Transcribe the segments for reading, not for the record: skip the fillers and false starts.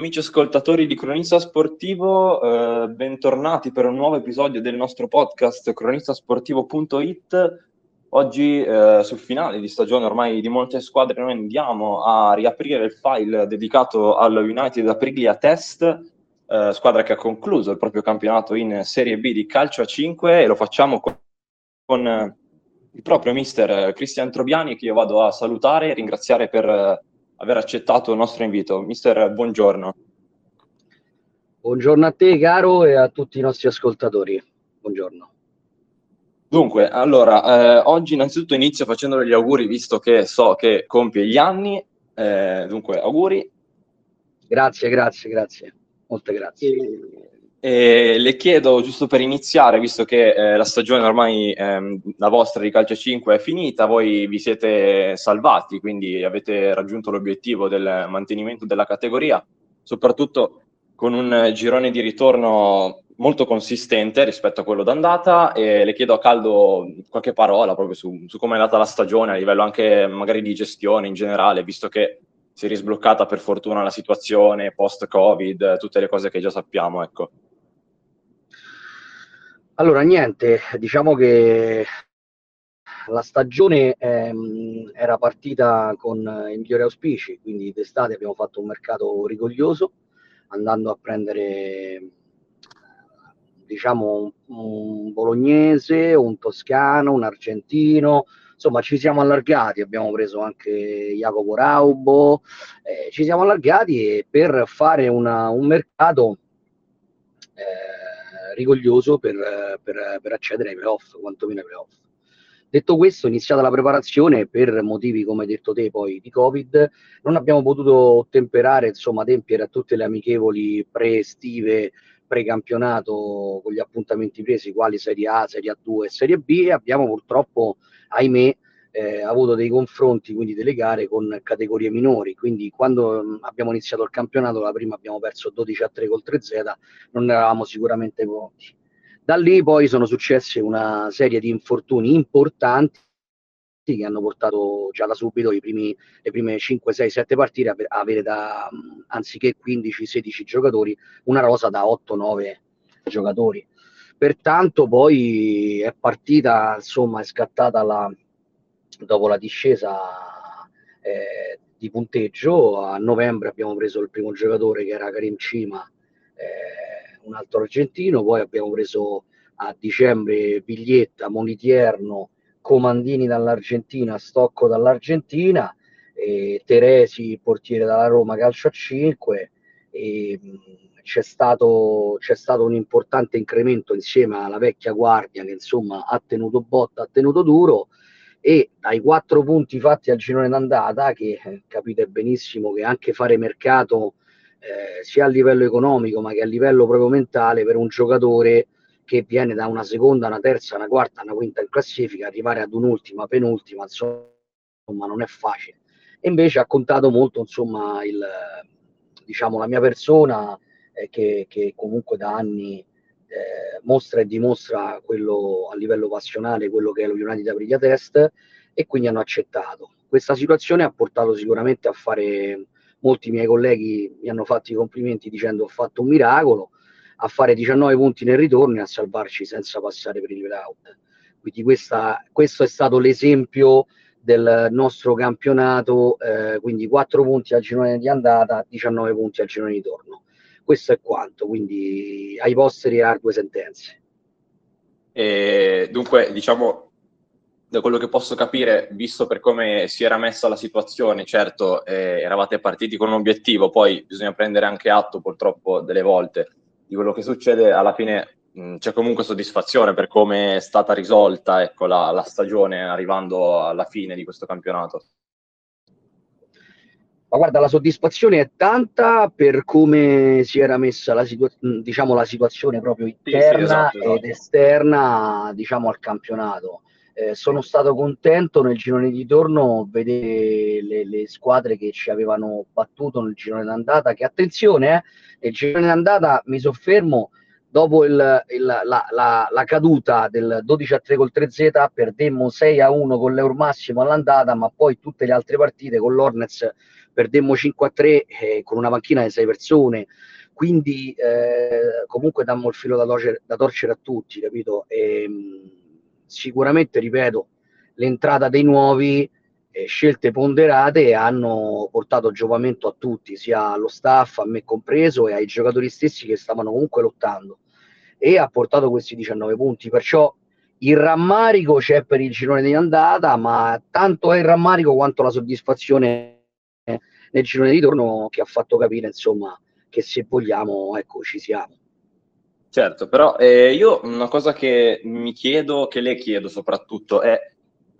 Amici ascoltatori di Cronista Sportivo, bentornati per un nuovo episodio del nostro podcast CronistaSportivo.it. Oggi sul finale di stagione ormai di molte squadre noi andiamo a riaprire il file dedicato allo United Aprilia Test, squadra che ha concluso il proprio campionato in Serie B di calcio a 5, e lo facciamo con il proprio mister Cristian Trobiani, che io vado a salutare e ringraziare per aver accettato il nostro invito. Mister, buongiorno. Buongiorno a te, caro, e a tutti i nostri ascoltatori. Buongiorno. Dunque, allora, oggi innanzitutto inizio facendole gli auguri, visto che so che compie gli anni, dunque auguri. Grazie. Molte grazie. E le chiedo, giusto per iniziare, visto che la stagione ormai, la vostra di calcio 5 è finita, voi vi siete salvati, quindi avete raggiunto l'obiettivo del mantenimento della categoria, soprattutto con un girone di ritorno molto consistente rispetto a quello d'andata, e le chiedo a caldo qualche parola proprio su come è andata la stagione a livello anche magari di gestione in generale, visto che si è risbloccata per fortuna la situazione post-Covid, tutte le cose che già sappiamo, ecco. Allora, niente, diciamo che la stagione era partita con i migliori auspici, quindi d'estate abbiamo fatto un mercato rigoglioso, andando a prendere, diciamo, un bolognese, un toscano, un argentino, insomma ci siamo allargati, abbiamo preso anche Jacopo Raubo, ci siamo allargati e per fare un mercato rigoglioso per accedere ai playoff, quantomeno ai playoff. Detto questo, è iniziata la preparazione per motivi, come hai detto te, poi di Covid. Non abbiamo potuto temperare, insomma, adempiere a tutte le amichevoli pre-estive, pre-campionato, con gli appuntamenti presi quali Serie A, Serie A2 e Serie B, e abbiamo purtroppo, ahimè, avuto dei confronti, quindi delle gare con categorie minori. Quindi quando abbiamo iniziato il campionato, la prima abbiamo perso 12-3 col 3Z, non eravamo sicuramente pronti. Da lì poi sono successe una serie di infortuni importanti che hanno portato già da subito le prime 5, 6, 7 partite a avere, da anziché 15, 16 giocatori, una rosa da 8, 9 giocatori. Pertanto poi è partita, insomma, è scattata dopo la discesa di punteggio. A novembre abbiamo preso il primo giocatore, che era Carincima, un altro argentino, poi abbiamo preso a dicembre Viglietta, Monitierno, Comandini dall'Argentina, Stocco dall'Argentina, Teresi, portiere dalla Roma calcio a 5, e c'è stato un importante incremento insieme alla vecchia guardia, che insomma ha tenuto botta, ha tenuto duro, e dai 4 punti fatti al girone d'andata, che capite benissimo che anche fare mercato, sia a livello economico ma che a livello proprio mentale, per un giocatore che viene da una seconda, una terza, una quarta, una quinta in classifica, arrivare ad un'ultima, penultima, insomma non è facile. E invece ha contato molto, insomma, la mia persona, che comunque da anni mostra e dimostra quello, a livello passionale, quello che è lo United Aprilia Test, e quindi hanno accettato. Questa situazione ha portato sicuramente a fare, molti miei colleghi mi hanno fatto i complimenti dicendo ho fatto un miracolo, a fare 19 punti nel ritorno e a salvarci senza passare per i play-out. Quindi questo è stato l'esempio del nostro campionato, quindi 4 punti al girone di andata, 19 punti al girone di ritorno. Questo è quanto, quindi ai posteri ardue sentenze. E dunque, diciamo, da quello che posso capire, visto per come si era messa la situazione, certo, eravate partiti con un obiettivo, poi bisogna prendere anche atto, purtroppo, delle volte di quello che succede. Alla fine c'è comunque soddisfazione per come è stata risolta, ecco, la stagione arrivando alla fine di questo campionato. Ma guarda, la soddisfazione è tanta per come si era messa la situazione proprio interna, sì, esatto. Ed esterna, diciamo, al campionato. Sono stato contento nel girone di ritorno vedere le squadre che ci avevano battuto nel girone d'andata, che, attenzione, nel girone d'andata, mi soffermo, dopo la caduta del 12-3 col 3Z perdemmo 6-1 con l'Eur Massimo all'andata, ma poi tutte le altre partite con l'Onnets perdemmo 5-3 con una panchina di 6 persone, quindi comunque dammo il filo da torcere a tutti, capito? E, sicuramente, ripeto, l'entrata dei nuovi, scelte ponderate, hanno portato giovamento a tutti, sia allo staff, a me compreso, e ai giocatori stessi che stavano comunque lottando, e ha portato questi 19 punti. Perciò il rammarico c'è per il girone di andata, ma tanto è il rammarico quanto la soddisfazione nel girone di ritorno, che ha fatto capire, insomma, che se vogliamo, ecco, ci siamo. Certo, però io una cosa che mi chiedo, che le chiedo soprattutto, è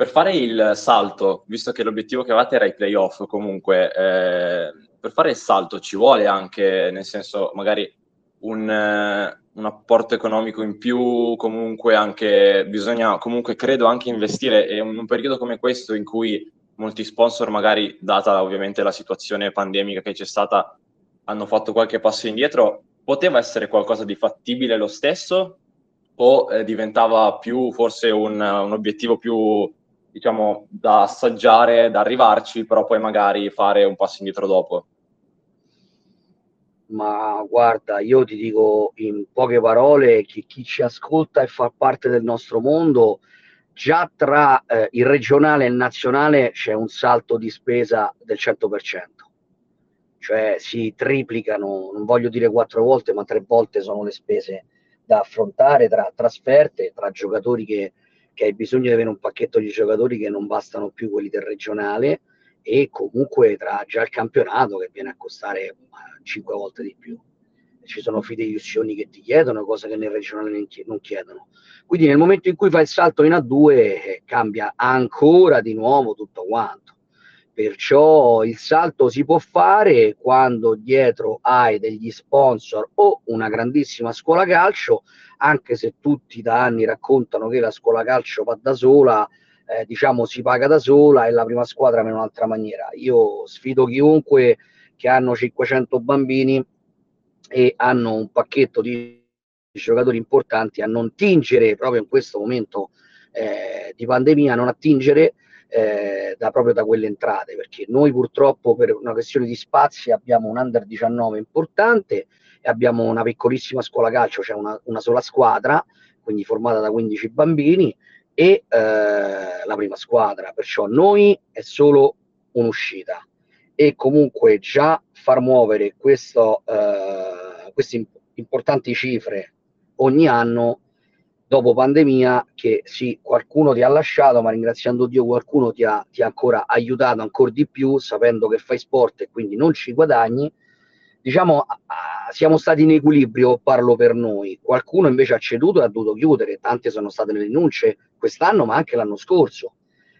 per fare il salto, visto che l'obiettivo che avevate era i playoff comunque, per fare il salto ci vuole anche, nel senso, magari un apporto economico in più, comunque anche bisogna, comunque credo, anche investire, e in un periodo come questo in cui molti sponsor, magari data ovviamente la situazione pandemica che c'è stata, hanno fatto qualche passo indietro, poteva essere qualcosa di fattibile lo stesso, o diventava più forse un obiettivo più, diciamo, da assaggiare, da arrivarci, però poi magari fare un passo indietro dopo? Ma guarda, io ti dico in poche parole che chi ci ascolta e fa parte del nostro mondo, già tra il regionale e il nazionale c'è un salto di spesa del 100%, cioè si triplicano, non voglio dire 4 volte, ma 3 volte sono le spese da affrontare tra trasferte, tra giocatori che hai bisogno di avere un pacchetto di giocatori che non bastano più quelli del regionale, e comunque tra già il campionato che viene a costare 5 volte di più. Ci sono fideiussioni che ti chiedono, cose che nel regionale non chiedono. Quindi nel momento in cui fai il salto in A2 cambia ancora di nuovo tutto quanto. Perciò il salto si può fare quando dietro hai degli sponsor o una grandissima scuola calcio, anche se tutti da anni raccontano che la scuola calcio va da sola, diciamo si paga da sola, e la prima squadra in un'altra maniera. Io sfido chiunque che hanno 500 bambini e hanno un pacchetto di giocatori importanti a non tingere, proprio in questo momento di pandemia, non attingere proprio da quelle entrate, perché noi purtroppo per una questione di spazi abbiamo un under 19 importante e abbiamo una piccolissima scuola calcio, cioè una sola squadra, quindi formata da 15 bambini, e la prima squadra. Perciò noi è solo un'uscita, e comunque già far muovere queste importanti cifre ogni anno dopo pandemia, che sì, qualcuno ti ha lasciato, ma ringraziando Dio qualcuno ti ha ancora aiutato ancora di più, sapendo che fai sport e quindi non ci guadagni, diciamo siamo stati in equilibrio, parlo per noi. Qualcuno invece ha ceduto e ha dovuto chiudere, tante sono state le denunce quest'anno ma anche l'anno scorso,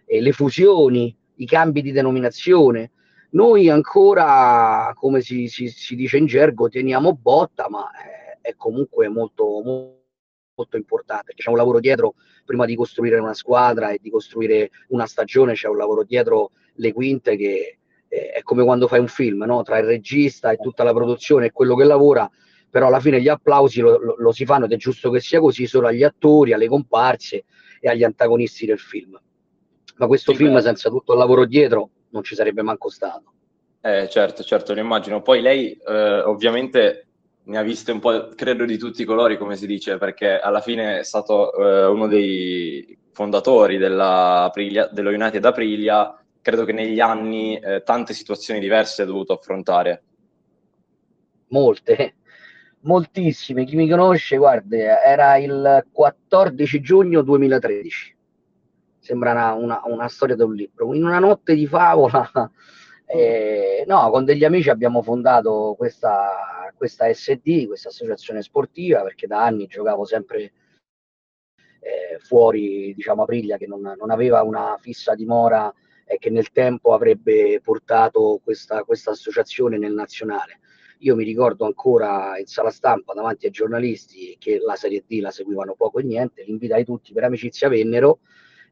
e le fusioni, i cambi di denominazione. Noi ancora, come si dice in gergo, teniamo botta, ma è comunque molto, molto importante. C'è un lavoro dietro, prima di costruire una squadra e di costruire una stagione c'è un lavoro dietro le quinte, che è come quando fai un film, no? Tra il regista e tutta la produzione e quello che lavora, però alla fine gli applausi lo si fanno, ed è giusto che sia così, solo agli attori, alle comparse e agli antagonisti del film. Ma questo film senza tutto il lavoro dietro non ci sarebbe manco stato. Certo, lo immagino. Poi lei ovviamente ne ha viste un po', credo, di tutti i colori, come si dice, perché alla fine è stato uno dei fondatori dello United Aprilia. Credo che negli anni tante situazioni diverse ha dovuto affrontare. Molte, moltissime. Chi mi conosce, guarda, era il 14 giugno 2013. Sembra una storia da un libro. In una notte di favola, con degli amici abbiamo fondato questa SD, questa associazione sportiva, perché da anni giocavo sempre fuori, diciamo, Aprilia, che non aveva una fissa dimora, che nel tempo avrebbe portato questa associazione nel nazionale. Io mi ricordo ancora in sala stampa davanti ai giornalisti, che la Serie D la seguivano poco e niente, li invitai tutti, per amicizia vennero,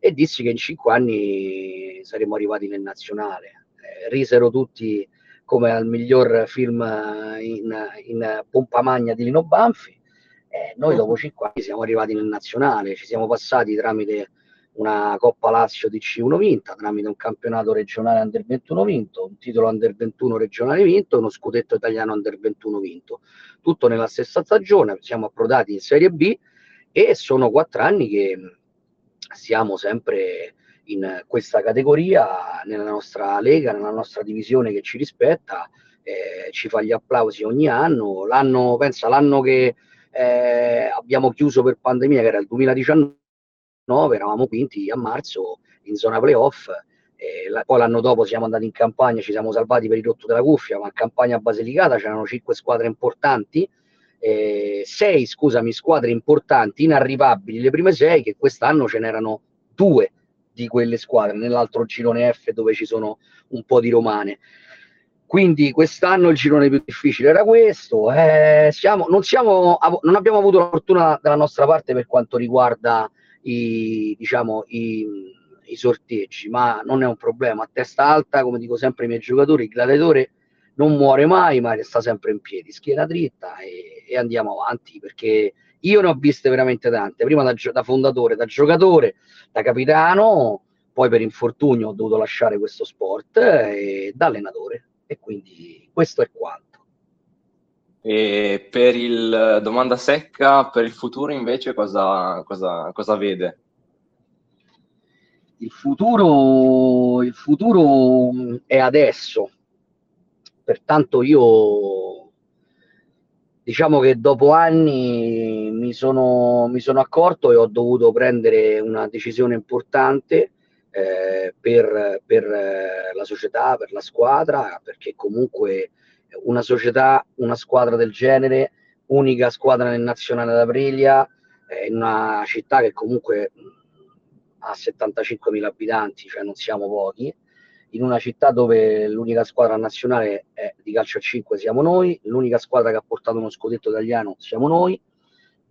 e dissi che in 5 anni saremmo arrivati nel nazionale. Risero tutti come al miglior film in pompa magna di Lino Banfi. Noi dopo 5 anni siamo arrivati nel nazionale, ci siamo passati tramite una Coppa Lazio DC1 vinta, tramite un campionato regionale Under 21 vinto, un titolo Under 21 regionale vinto, uno scudetto italiano Under 21 vinto. Tutto nella stessa stagione, siamo approdati in Serie B e sono 4 anni che siamo sempre in questa categoria, nella nostra Lega, nella nostra divisione che ci rispetta, ci fa gli applausi ogni anno. L'anno, pensa, l'anno che abbiamo chiuso per pandemia, che era il 2019, eravamo quinti a marzo in zona playoff, poi l'anno dopo siamo andati in Campania, ci siamo salvati per il rotto della cuffia, ma in Campania a Basilicata c'erano 5 squadre importanti, 6 squadre importanti inarrivabili, le prime 6, che quest'anno ce n'erano 2 di quelle squadre nell'altro girone F, dove ci sono un po' di romane. Quindi quest'anno il girone più difficile era questo. Non abbiamo avuto la fortuna dalla nostra parte per quanto riguarda i sorteggi, ma non è un problema. A testa alta, come dico sempre ai miei giocatori, il gladiatore non muore mai, ma sta sempre in piedi, schiena dritta, e andiamo avanti, perché io ne ho viste veramente tante, prima da fondatore, da giocatore, da capitano, poi per infortunio ho dovuto lasciare questo sport, e da allenatore, e quindi questo è quanto. E per il domanda secca, per il futuro invece cosa vede? Il futuro è adesso, pertanto io diciamo che dopo anni mi sono accorto e ho dovuto prendere una decisione importante per la società, per la squadra, perché comunque una società, una squadra del genere, unica squadra nel nazionale d'Aprilia, in una città che comunque ha 75.000 abitanti, cioè non siamo pochi, in una città dove l'unica squadra nazionale di calcio a 5 siamo noi, l'unica squadra che ha portato uno scudetto italiano siamo noi,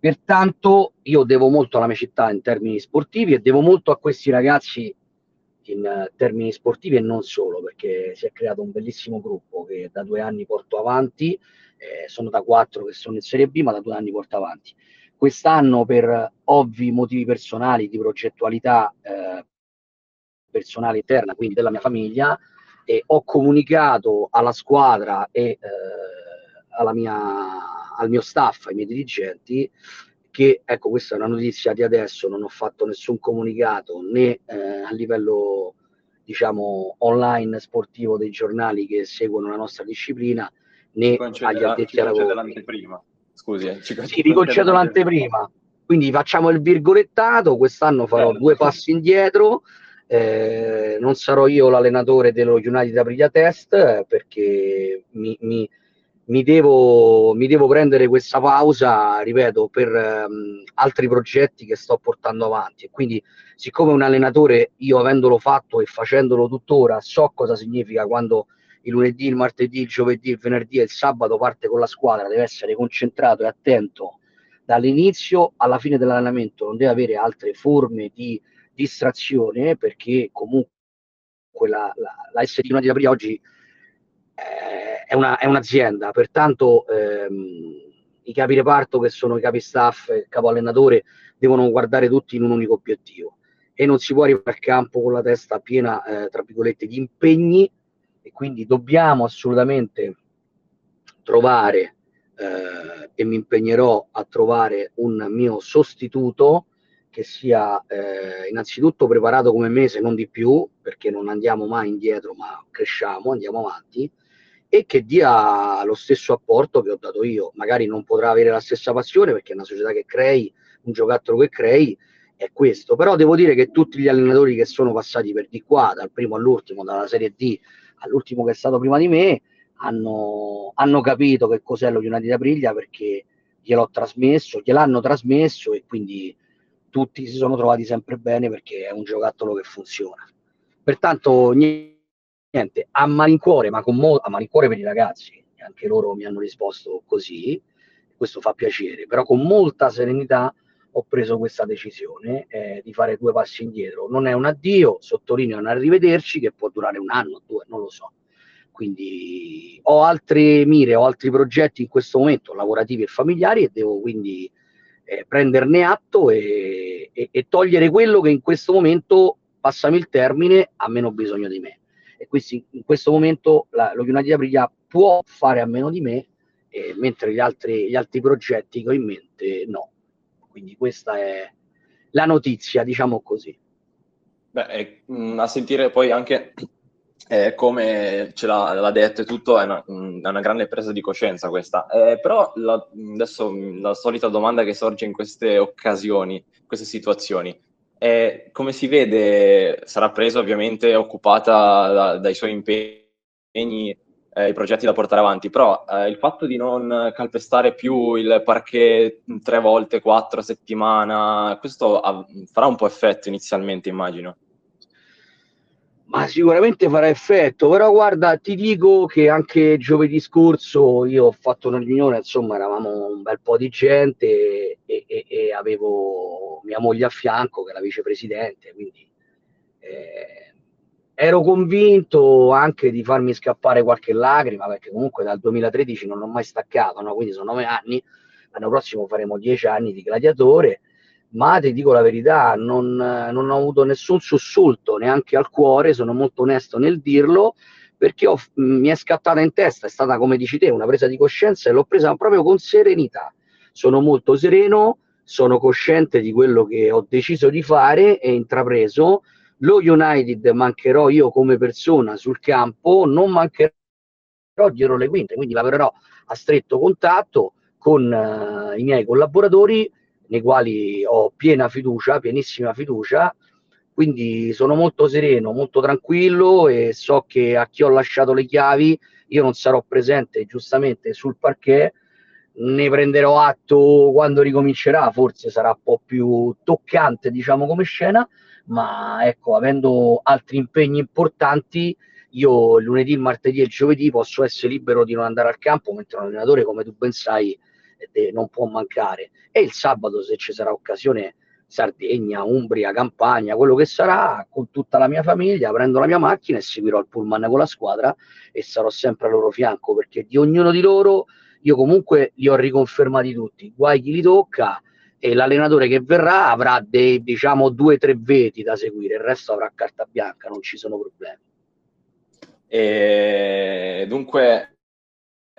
pertanto io devo molto alla mia città in termini sportivi e devo molto a questi ragazzi in termini sportivi e non solo, perché si è creato un bellissimo gruppo che da 2 anni porto avanti, sono da 4 che sono in Serie B, ma da 2 anni porto avanti. Quest'anno per ovvi motivi personali di progettualità personale interna, quindi della mia famiglia, ho comunicato alla squadra e al mio staff, ai miei dirigenti, che, ecco, questa è una notizia di adesso, non ho fatto nessun comunicato né a livello, diciamo, online sportivo dei giornali che seguono la nostra disciplina, né agli addetti ai lavori. Scusi, sì, vi concedo l'anteprima, quindi facciamo il virgolettato, quest'anno farò 2 passi indietro, non sarò io l'allenatore dello United Aprilia Test, perché mi devo prendere questa pausa, ripeto, per altri progetti che sto portando avanti, e quindi, siccome un allenatore, io avendolo fatto e facendolo tuttora, so cosa significa quando il lunedì, il martedì, il giovedì, il venerdì e il sabato parte con la squadra, deve essere concentrato e attento dall'inizio alla fine dell'allenamento, non deve avere altre forme di distrazione, perché comunque la SD United Aprilia oggi è un'azienda, pertanto i capi reparto, che sono i capi staff, il capo allenatore, devono guardare tutti in un unico obiettivo, e non si può arrivare al campo con la testa piena, tra virgolette, di impegni, e quindi dobbiamo assolutamente trovare, e mi impegnerò a trovare un mio sostituto che sia innanzitutto preparato come me, se non di più, perché non andiamo mai indietro, ma cresciamo, andiamo avanti, e che dia lo stesso apporto che ho dato io. Magari non potrà avere la stessa passione, perché è una società che crei, un giocattolo che crei, è questo. Però devo dire che tutti gli allenatori che sono passati per di qua, dal primo all'ultimo, dalla Serie D all'ultimo che è stato prima di me, hanno capito che cos'è lo United Aprilia, perché gliel'hanno trasmesso, e quindi tutti si sono trovati sempre bene, perché è un giocattolo che funziona. Pertanto niente, a malincuore, ma a malincuore per i ragazzi, anche loro mi hanno risposto così, questo fa piacere, però con molta serenità ho preso questa decisione di fare 2 passi indietro. Non è un addio, sottolineo, un arrivederci, che può durare 1 anno, 2, non lo so. Quindi ho altre mire, ho altri progetti in questo momento, lavorativi e familiari, e devo quindi prenderne atto e togliere quello che in questo momento, passami il termine, ha meno bisogno di me. E quindi in questo momento lo United Aprilia può fare a meno di me, mentre gli altri progetti che ho in mente no. Quindi questa è la notizia, diciamo così. Beh, a sentire poi anche come ce l'ha detto e tutto, è una grande presa di coscienza questa. Però adesso la solita domanda che sorge in queste occasioni, queste situazioni, è come si vede, sarà presa ovviamente, occupata dai suoi impegni, i progetti da portare avanti, però il fatto di non calpestare più il parquet 3 volte, 4 a settimana, questo farà un po' effetto inizialmente, immagino. Ma sicuramente farà effetto, però guarda, ti dico che anche giovedì scorso io ho fatto una riunione, insomma eravamo un bel po' di gente e avevo mia moglie a fianco che è la vicepresidente, quindi... Ero convinto anche di farmi scappare qualche lacrima, perché comunque dal 2013 non ho mai staccato, no? Quindi sono 9 anni, l'anno prossimo faremo 10 anni di gladiatore, ma ti dico la verità, non ho avuto nessun sussulto, neanche al cuore, sono molto onesto nel dirlo, perché mi è scattata in testa, è stata, come dici te, una presa di coscienza e l'ho presa proprio con serenità. Sono molto sereno, sono cosciente di quello che ho deciso di fare e intrapreso. Lo United mancherò io come persona sul campo, non mancherò dietro le quinte, quindi lavorerò a stretto contatto con i miei collaboratori, nei quali ho piena fiducia, pienissima fiducia, quindi sono molto sereno, molto tranquillo e so che a chi ho lasciato le chiavi io non sarò presente giustamente sul parquet, ne prenderò atto quando ricomincerà, forse sarà un po' più toccante, diciamo, come scena, ma ecco, avendo altri impegni importanti, io lunedì, martedì e giovedì posso essere libero di non andare al campo, mentre un allenatore, come tu ben sai, non può mancare. E il sabato, se ci sarà occasione, Sardegna, Umbria, Campania, quello che sarà, con tutta la mia famiglia, prendo la mia macchina e seguirò il pullman con la squadra e sarò sempre al loro fianco, perché di ognuno di loro io comunque li ho riconfermati tutti, guai chi li tocca, e l'allenatore che verrà avrà dei, diciamo, 2 o 3 veti da seguire, il resto avrà carta bianca, non ci sono problemi. E dunque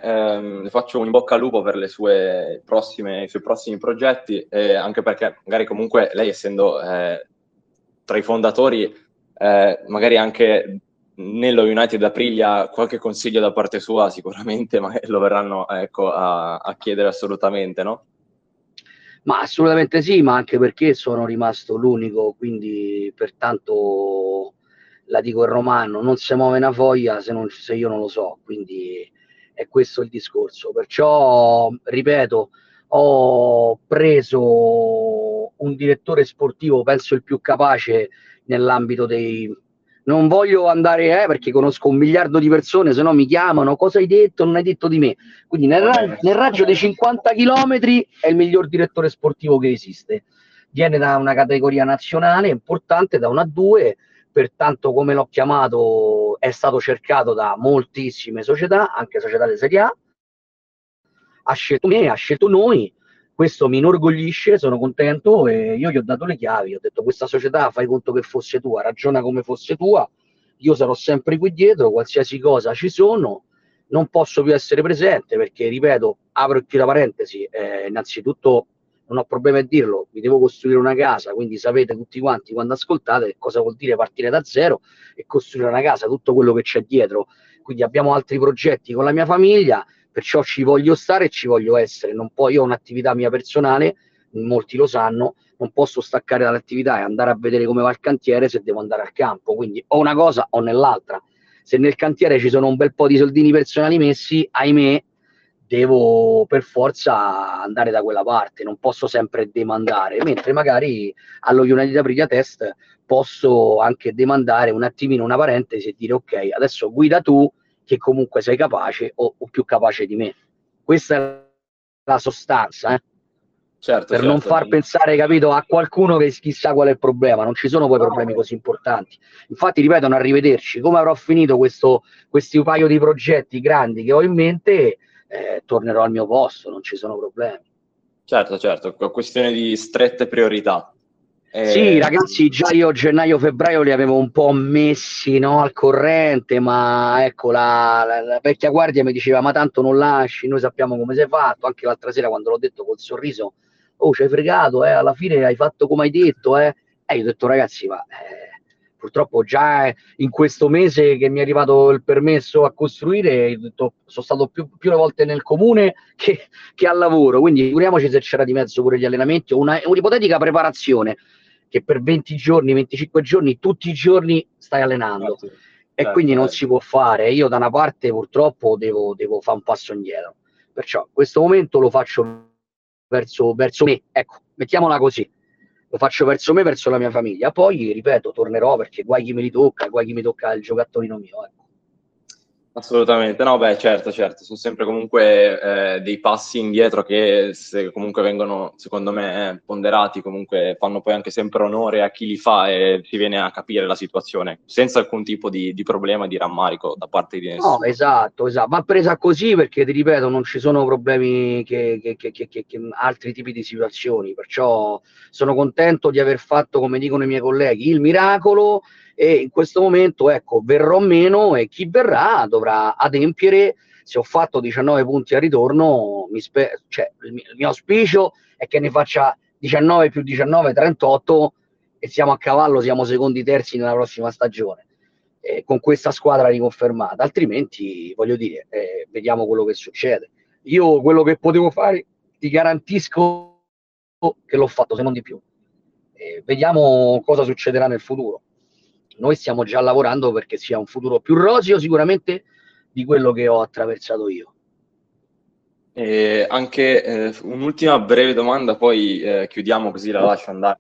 le faccio un in bocca al lupo per le sue prossime, i suoi prossimi progetti, anche perché magari comunque lei, essendo tra i fondatori, magari anche nello United Aprilia qualche consiglio da parte sua sicuramente, ma lo verranno, ecco, a chiedere assolutamente, no? Ma assolutamente sì, ma anche perché sono rimasto l'unico, quindi pertanto la dico in romano, non si muove una foglia se io non lo so, quindi è questo il discorso. Perciò, ripeto, ho preso un direttore sportivo, penso il più capace nell'ambito dei... Non voglio andare, perché conosco 1 miliardo di persone, se no mi chiamano, cosa hai detto, non hai detto di me. Quindi nel raggio dei 50 chilometri è il miglior direttore sportivo che esiste. Viene da una categoria nazionale importante, da una A2, pertanto come l'ho chiamato è stato cercato da moltissime società, anche società di Serie A. Ha scelto me, ha scelto noi, questo mi inorgoglisce, sono contento e io gli ho dato le chiavi, ho detto questa società fai conto che fosse tua, ragiona come fosse tua, io sarò sempre qui dietro, qualsiasi cosa ci sono, non posso più essere presente perché, ripeto, apro e chiudo parentesi, innanzitutto non ho problemi a dirlo, mi devo costruire una casa, quindi sapete tutti quanti quando ascoltate cosa vuol dire partire da zero e costruire una casa, tutto quello che c'è dietro, quindi abbiamo altri progetti con la mia famiglia, perciò ci voglio stare e ci voglio essere, non può, io ho un'attività mia personale, molti lo sanno, non posso staccare dall'attività e andare a vedere come va il cantiere se devo andare al campo, quindi o una cosa o nell'altra, se nel cantiere ci sono un bel po' di soldini personali messi, ahimè, devo per forza andare da quella parte, non posso sempre demandare, mentre magari allo United Aprilia Test posso anche demandare un attimino una parentesi e dire ok, adesso guida tu, che comunque sei capace o più capace di me. Questa è la sostanza, certo, per non far pensare, capito, a qualcuno che chissà qual è il problema, non ci sono poi problemi così importanti. Infatti, ripeto, un arrivederci, come avrò finito questi paio di progetti grandi che ho in mente, tornerò al mio posto, non ci sono problemi. Certo, questione di strette priorità. Sì, ragazzi, già io gennaio, febbraio li avevo un po' messi, no, al corrente, ma ecco la vecchia guardia mi diceva ma tanto non lasci, noi sappiamo come sei fatto, anche l'altra sera quando l'ho detto col sorriso, oh ci hai fregato, alla fine hai fatto come hai detto, io ho detto ragazzi ma purtroppo già in questo mese che mi è arrivato il permesso a costruire, io ho detto, sono stato più le volte nel comune che al lavoro, quindi figuriamoci se c'era di mezzo pure gli allenamenti o un'ipotetica preparazione che per 20 giorni, 25 giorni, tutti i giorni stai allenando. Sì, e quindi non si può fare. Io da una parte purtroppo devo fare un passo indietro. Perciò in questo momento lo faccio verso me, ecco, mettiamola così. Lo faccio verso me, verso la mia famiglia. Poi, ripeto, tornerò perché guai chi me li tocca, guai chi mi tocca il giocattolino mio, ecco. Assolutamente, no, beh, certo, sono sempre comunque dei passi indietro che se comunque vengono, secondo me, ponderati, comunque fanno poi anche sempre onore a chi li fa e si viene a capire la situazione, senza alcun tipo di problema, di rammarico da parte di nessuno. No, esatto, ma presa così perché, ti ripeto, non ci sono problemi che altri tipi di situazioni, perciò sono contento di aver fatto, come dicono i miei colleghi, il miracolo. E in questo momento, ecco, verrò meno e chi verrà dovrà adempiere. Se ho fatto 19 punti a ritorno, il mio auspicio è che ne faccia 19 più 19, 38 e siamo a cavallo, siamo secondi, terzi nella prossima stagione, con questa squadra riconfermata. Altrimenti, voglio dire, vediamo quello che succede. Io quello che potevo fare ti garantisco che l'ho fatto, se non di più. Vediamo cosa succederà nel futuro. Noi stiamo già lavorando perché sia un futuro più roseo sicuramente di quello che ho attraversato io. E anche un'ultima breve domanda, poi chiudiamo così la lascio andare,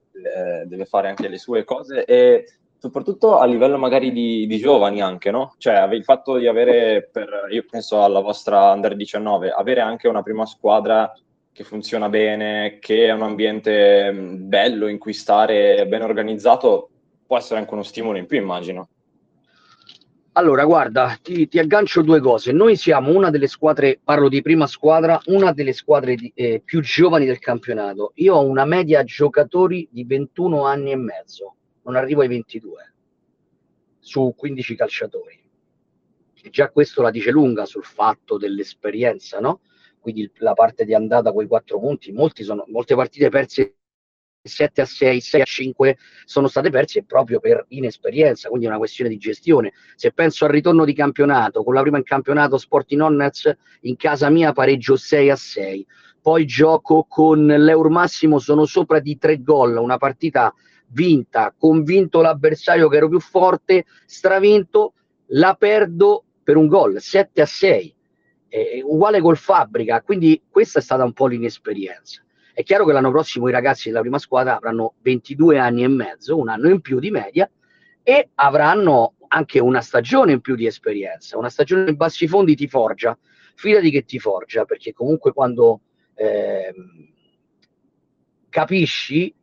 deve fare anche le sue cose, e soprattutto a livello magari di giovani anche, no? Cioè il fatto di avere, io penso alla vostra Under 19, avere anche una prima squadra che funziona bene, che è un ambiente bello in cui stare, ben organizzato, può essere anche uno stimolo in più, immagino. Allora, guarda, ti aggancio due cose. Noi siamo una delle squadre, parlo di prima squadra, una delle squadre più giovani del campionato. Io ho una media giocatori di 21 anni e mezzo, non arrivo ai 22, su 15 calciatori. E già questo la dice lunga sul fatto dell'esperienza, no? Quindi la parte di andata con i 4 punti, molte partite perse 7-6, 6-5 sono state perse proprio per inesperienza, quindi è una questione di gestione. Se penso al ritorno di campionato, con la prima in campionato Sporting Onnets in casa mia pareggio 6-6, poi gioco con l'Eur Massimo, sono sopra di 3 gol, una partita vinta, convinto l'avversario che ero più forte, stravinto, la perdo per 1 gol, 7-6, uguale col Fabbrica, quindi questa è stata un po' l'inesperienza. È chiaro che l'anno prossimo i ragazzi della prima squadra avranno 22 anni e mezzo, un anno in più di media, e avranno anche una stagione in più di esperienza. Una stagione in bassi fondi ti forgia, fidati che ti forgia, perché comunque quando capisci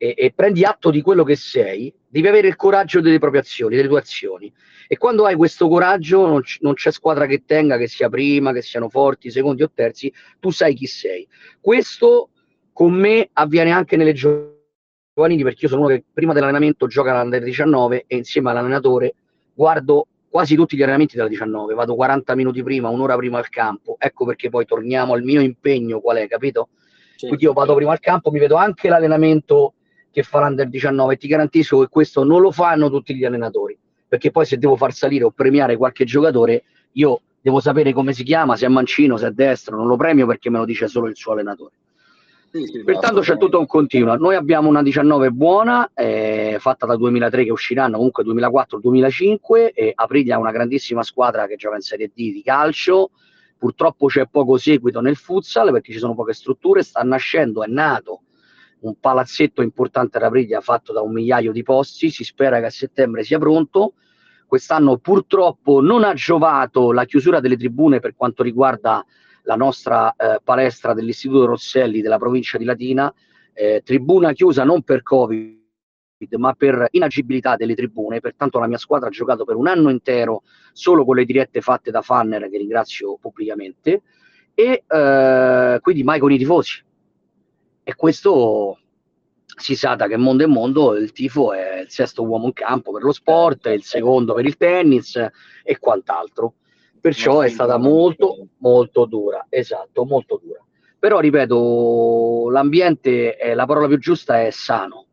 e prendi atto di quello che sei, devi avere il coraggio delle proprie azioni, delle tue azioni. E quando hai questo coraggio non c'è squadra che tenga, che sia prima, che siano forti, secondi o terzi, tu sai chi sei. Questo con me avviene anche nelle giovanili, perché io sono uno che prima dell'allenamento gioca all'Under 19 e insieme all'allenatore guardo quasi tutti gli allenamenti della 19, vado 40 minuti prima, un'ora prima al campo, ecco perché poi torniamo al mio impegno, qual è, capito? Sì. Quindi io vado prima al campo, mi vedo anche l'allenamento che fa l'Under 19 e ti garantisco che questo non lo fanno tutti gli allenatori, perché poi se devo far salire o premiare qualche giocatore io devo sapere come si chiama, se è mancino, se è destro, non lo premio perché me lo dice solo il suo allenatore. Sì, pertanto c'è tutto un continuo. Noi abbiamo una 19 buona fatta da 2003 che usciranno comunque 2004-2005 e Aprilia è una grandissima squadra che gioca in Serie D di calcio, purtroppo c'è poco seguito nel futsal perché ci sono poche strutture, sta nascendo, è nato un palazzetto importante ad Aprilia fatto da 1 migliaio di posti, si spera che a settembre sia pronto. Quest'anno purtroppo non ha giovato la chiusura delle tribune per quanto riguarda la nostra palestra dell'Istituto Rosselli della provincia di Latina, tribuna chiusa non per Covid ma per inagibilità delle tribune, pertanto la mia squadra ha giocato per 1 anno intero solo con le dirette fatte da Fanner, che ringrazio pubblicamente, e quindi mai con i tifosi. e questo si sa da che mondo è mondo, il tifo è il sesto uomo in campo per lo sport, il secondo per il tennis e quant'altro, perciò è stata molto dura, esatto, molto dura, però ripeto, l'ambiente, la parola più giusta è sano,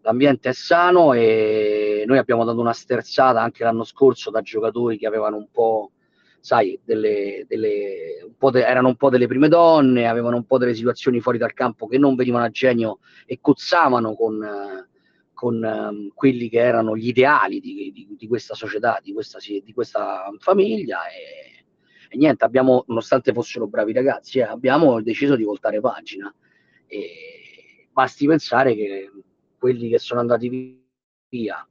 l'ambiente è sano e noi abbiamo dato una sterzata anche l'anno scorso da giocatori che avevano un po', sai, erano un po' delle prime donne, avevano un po' delle situazioni fuori dal campo che non venivano a genio e cozzavano con quelli che erano gli ideali di questa società, di questa famiglia e niente, abbiamo, nonostante fossero bravi ragazzi, abbiamo deciso di voltare pagina e basti pensare che quelli che sono andati via,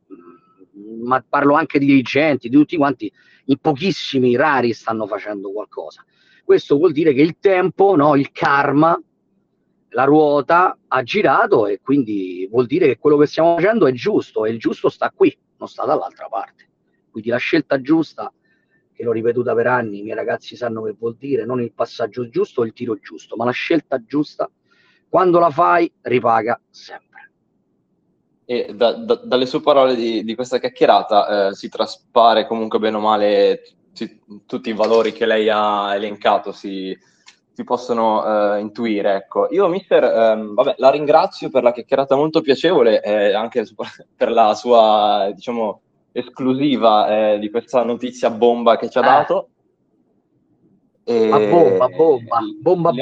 ma parlo anche di dirigenti, di tutti quanti, in pochissimi rari stanno facendo qualcosa. Questo vuol dire che il tempo, no, il karma, la ruota ha girato e quindi vuol dire che quello che stiamo facendo è giusto e il giusto sta qui, non sta dall'altra parte. Quindi la scelta giusta, che l'ho ripetuta per anni, i miei ragazzi sanno che vuol dire, non il passaggio giusto o il tiro giusto, ma la scelta giusta, quando la fai, ripaga sempre. E dalle sue parole di questa chiacchierata si traspare comunque bene o male tutti i valori che lei ha elencato, si possono intuire, ecco. Io mister, vabbè, la ringrazio per la chiacchierata molto piacevole e anche per la sua, diciamo, esclusiva di questa notizia bomba che ci ha dato. Bomba. Le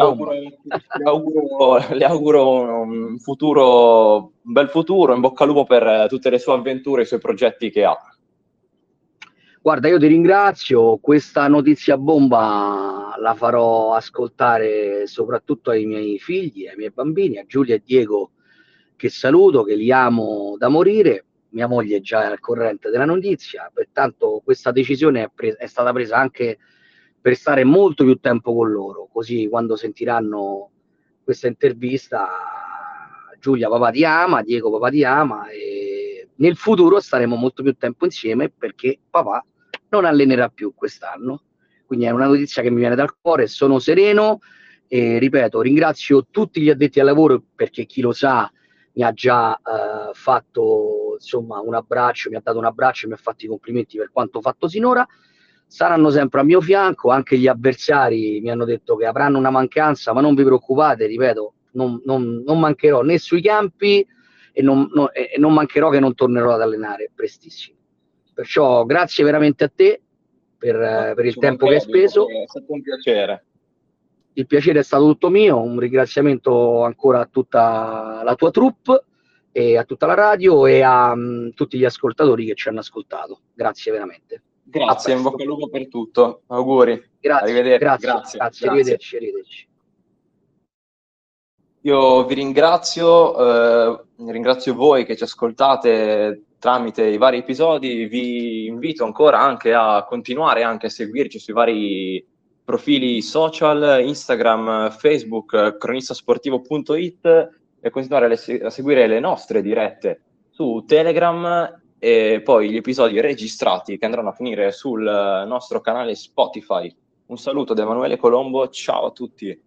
auguro un futuro, un bel futuro, in bocca al lupo per tutte le sue avventure, i suoi progetti che ha. Guarda, io ti ringrazio, questa notizia bomba la farò ascoltare soprattutto ai miei figli, ai miei bambini, a Giulia e Diego che saluto, che li amo da morire. Mia moglie è già al corrente della notizia, pertanto questa decisione è stata presa anche per stare molto più tempo con loro, così quando sentiranno questa intervista, Giulia papà ti ama, Diego papà ti ama, e nel futuro staremo molto più tempo insieme perché papà non allenerà più quest'anno, quindi è una notizia che mi viene dal cuore, sono sereno e ripeto, ringrazio tutti gli addetti al lavoro perché chi lo sa mi ha già fatto, insomma, un abbraccio, mi ha dato un abbraccio e mi ha fatto i complimenti per quanto fatto sinora. Saranno sempre a mio fianco, anche gli avversari mi hanno detto che avranno una mancanza, ma non vi preoccupate, ripeto, non mancherò né sui campi e non mancherò che non tornerò ad allenare prestissimo. Perciò grazie veramente a te per il tempo che hai speso. È stato un piacere. Il piacere è stato tutto mio, un ringraziamento ancora a tutta la tua troupe e a tutta la radio e a tutti gli ascoltatori che ci hanno ascoltato. Grazie veramente. Grazie, in bocca al lupo per tutto, auguri, arrivederci. Grazie. Arrivederci. Io vi ringrazio, ringrazio voi che ci ascoltate tramite i vari episodi, vi invito ancora anche a continuare anche a seguirci sui vari profili social, Instagram, Facebook, CronistaSportivo.it e continuare a seguire le nostre dirette su Telegram e poi gli episodi registrati che andranno a finire sul nostro canale Spotify. Un saluto da Emanuele Colombo, ciao a tutti.